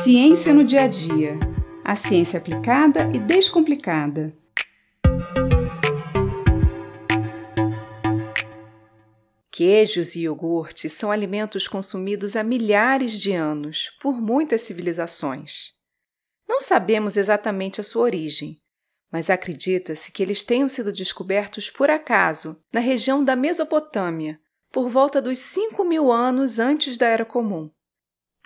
Ciência no dia a dia, a ciência aplicada e descomplicada. Queijos e iogurtes são alimentos consumidos há milhares de anos por muitas civilizações. Não sabemos exatamente a sua origem, mas acredita-se que eles tenham sido descobertos por acaso na região da Mesopotâmia, por volta dos 5.000 anos antes da Era Comum.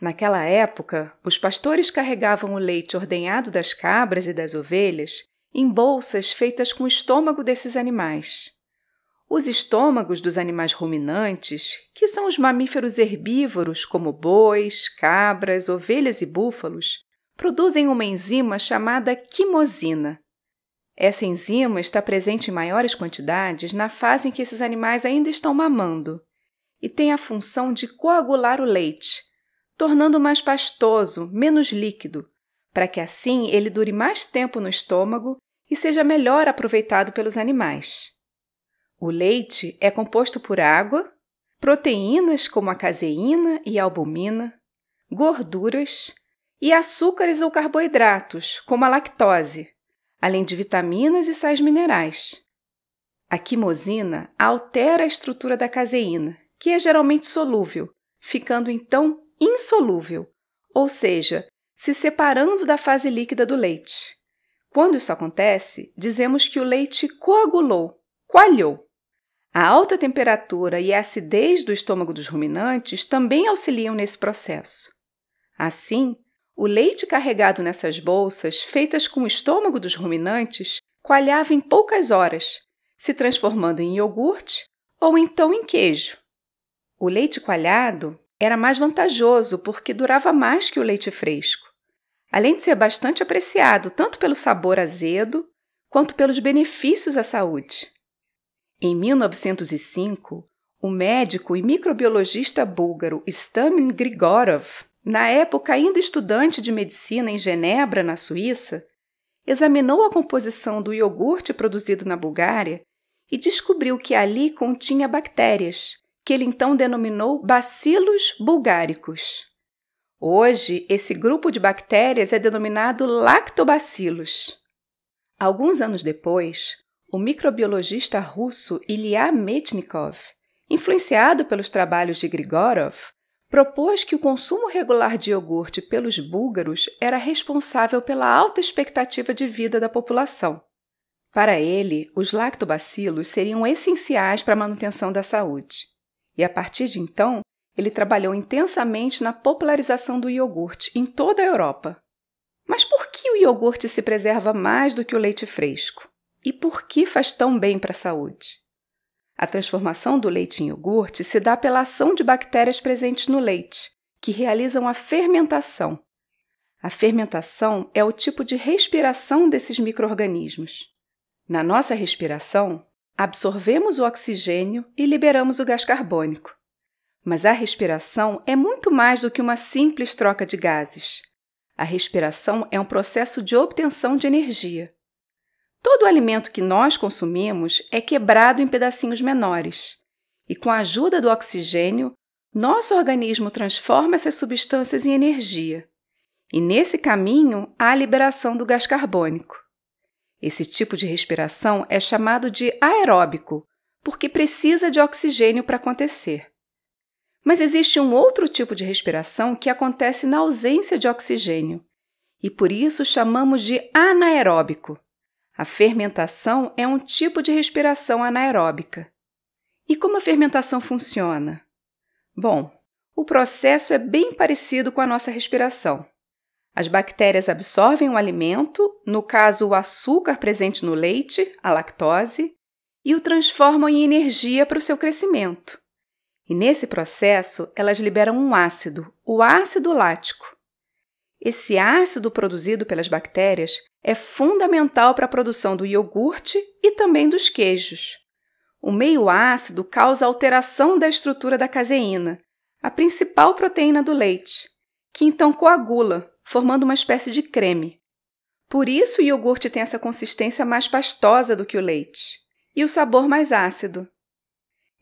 Naquela época, os pastores carregavam o leite ordenhado das cabras e das ovelhas em bolsas feitas com o estômago desses animais. Os estômagos dos animais ruminantes, que são os mamíferos herbívoros como bois, cabras, ovelhas e búfalos, produzem uma enzima chamada quimosina. Essa enzima está presente em maiores quantidades na fase em que esses animais ainda estão mamando e tem a função de coagular o leite, tornando-o mais pastoso, menos líquido, para que assim ele dure mais tempo no estômago e seja melhor aproveitado pelos animais. O leite é composto por água, proteínas como a caseína e a albumina, gorduras e açúcares ou carboidratos, como a lactose, além de vitaminas e sais minerais. A quimosina altera a estrutura da caseína, que é geralmente solúvel, ficando então insolúvel, ou seja, se separando da fase líquida do leite. Quando isso acontece, dizemos que o leite coagulou, coalhou. A alta temperatura e a acidez do estômago dos ruminantes também auxiliam nesse processo. Assim, o leite carregado nessas bolsas, feitas com o estômago dos ruminantes, coalhava em poucas horas, se transformando em iogurte ou então em queijo. O leite coalhado era mais vantajoso porque durava mais que o leite fresco, além de ser bastante apreciado tanto pelo sabor azedo quanto pelos benefícios à saúde. Em 1905, o médico e microbiologista búlgaro Stamen Grigorov, na época ainda estudante de medicina em Genebra, na Suíça, examinou a composição do iogurte produzido na Bulgária e descobriu que ali continha bactérias, que ele então denominou bacilos bulgáricos. Hoje, esse grupo de bactérias é denominado lactobacilos. Alguns anos depois, o microbiologista russo Ilya Metchnikov, influenciado pelos trabalhos de Grigorov, propôs que o consumo regular de iogurte pelos búlgaros era responsável pela alta expectativa de vida da população. Para ele, os lactobacilos seriam essenciais para a manutenção da saúde. E a partir de então, ele trabalhou intensamente na popularização do iogurte em toda a Europa. Mas por que o iogurte se preserva mais do que o leite fresco? E por que faz tão bem para a saúde? A transformação do leite em iogurte se dá pela ação de bactérias presentes no leite, que realizam a fermentação. A fermentação é o tipo de respiração desses micro-organismos. Na nossa respiração, absorvemos o oxigênio e liberamos o gás carbônico. Mas a respiração é muito mais do que uma simples troca de gases. A respiração é um processo de obtenção de energia. Todo o alimento que nós consumimos é quebrado em pedacinhos menores e, com a ajuda do oxigênio, nosso organismo transforma essas substâncias em energia e, nesse caminho, há a liberação do gás carbônico. Esse tipo de respiração é chamado de aeróbico, porque precisa de oxigênio para acontecer. Mas existe um outro tipo de respiração que acontece na ausência de oxigênio e, por isso, chamamos de anaeróbico. A fermentação é um tipo de respiração anaeróbica. E como a fermentação funciona? Bom, o processo é bem parecido com a nossa respiração. As bactérias absorvem o alimento, no caso o açúcar presente no leite, a lactose, e o transformam em energia para o seu crescimento. E nesse processo, elas liberam um ácido, o ácido lático. Esse ácido produzido pelas bactérias é fundamental para a produção do iogurte e também dos queijos. O meio ácido causa alteração da estrutura da caseína, a principal proteína do leite, que então coagula, formando uma espécie de creme. Por isso o iogurte tem essa consistência mais pastosa do que o leite e o sabor mais ácido.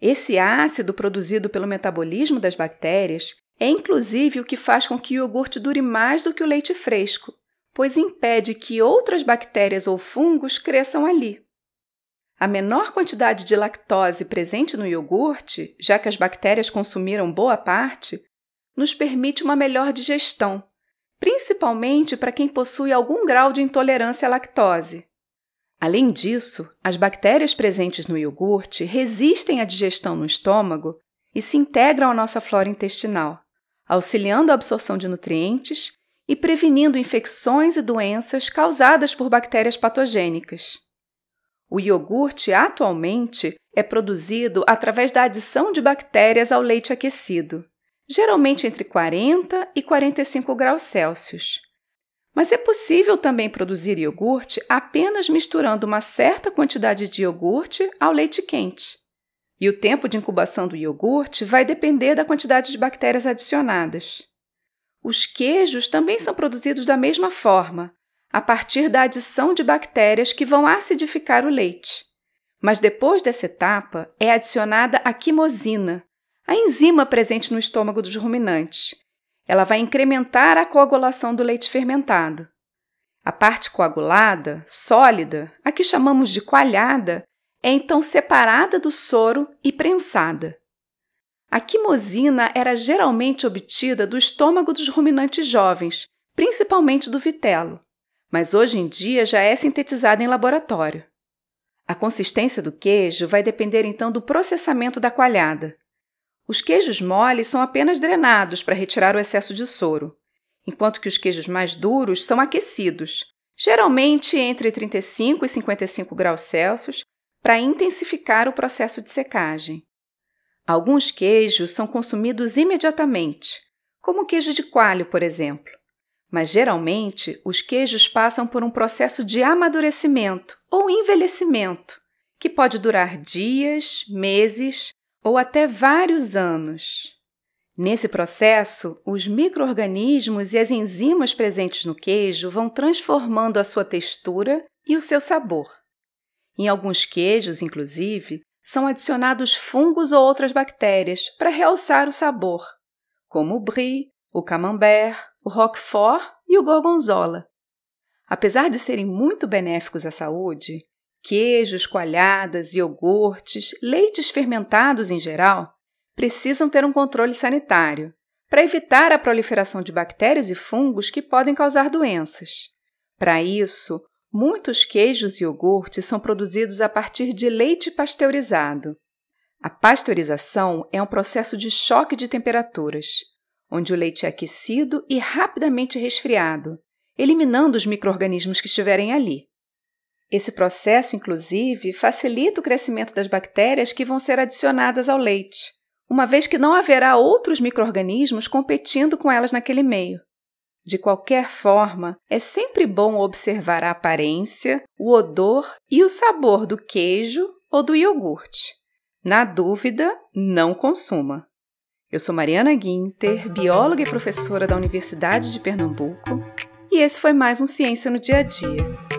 Esse ácido produzido pelo metabolismo das bactérias É inclusive o que faz com que o iogurte dure mais do que o leite fresco, pois impede que outras bactérias ou fungos cresçam ali. A menor quantidade de lactose presente no iogurte, já que as bactérias consumiram boa parte, nos permite uma melhor digestão, principalmente para quem possui algum grau de intolerância à lactose. Além disso, as bactérias presentes no iogurte resistem à digestão no estômago e se integram à nossa flora intestinal, auxiliando a absorção de nutrientes e prevenindo infecções e doenças causadas por bactérias patogênicas. O iogurte, atualmente, é produzido através da adição de bactérias ao leite aquecido, geralmente entre 40 e 45 graus Celsius. Mas é possível também produzir iogurte apenas misturando uma certa quantidade de iogurte ao leite quente. E o tempo de incubação do iogurte vai depender da quantidade de bactérias adicionadas. Os queijos também são produzidos da mesma forma, a partir da adição de bactérias que vão acidificar o leite. Mas depois dessa etapa, é adicionada a quimosina, a enzima presente no estômago dos ruminantes. Ela vai incrementar a coagulação do leite fermentado. A parte coagulada, sólida, a que chamamos de coalhada, é então separada do soro e prensada. A quimosina era geralmente obtida do estômago dos ruminantes jovens, principalmente do vitelo, mas hoje em dia já é sintetizada em laboratório. A consistência do queijo vai depender então do processamento da coalhada. Os queijos moles são apenas drenados para retirar o excesso de soro, enquanto que os queijos mais duros são aquecidos, geralmente entre 35 e 55 graus Celsius, para intensificar o processo de secagem. Alguns queijos são consumidos imediatamente, como o queijo de coalho, por exemplo. Mas, geralmente, os queijos passam por um processo de amadurecimento ou envelhecimento, que pode durar dias, meses ou até vários anos. Nesse processo, os micro-organismos e as enzimas presentes no queijo vão transformando a sua textura e o seu sabor. Em alguns queijos, inclusive, são adicionados fungos ou outras bactérias para realçar o sabor, como o brie, o camembert, o roquefort e o gorgonzola. Apesar de serem muito benéficos à saúde, queijos, coalhadas, iogurtes, leites fermentados em geral, precisam ter um controle sanitário para evitar a proliferação de bactérias e fungos que podem causar doenças. Para isso, muitos queijos e iogurtes são produzidos a partir de leite pasteurizado. A pasteurização é um processo de choque de temperaturas, onde o leite é aquecido e rapidamente resfriado, eliminando os micro-organismos que estiverem ali. Esse processo, inclusive, facilita o crescimento das bactérias que vão ser adicionadas ao leite, uma vez que não haverá outros micro-organismos competindo com elas naquele meio. De qualquer forma, é sempre bom observar a aparência, o odor e o sabor do queijo ou do iogurte. Na dúvida, não consuma. Eu sou Mariana Guinter, bióloga e professora da Universidade de Pernambuco, e esse foi mais um Ciência no Dia a Dia.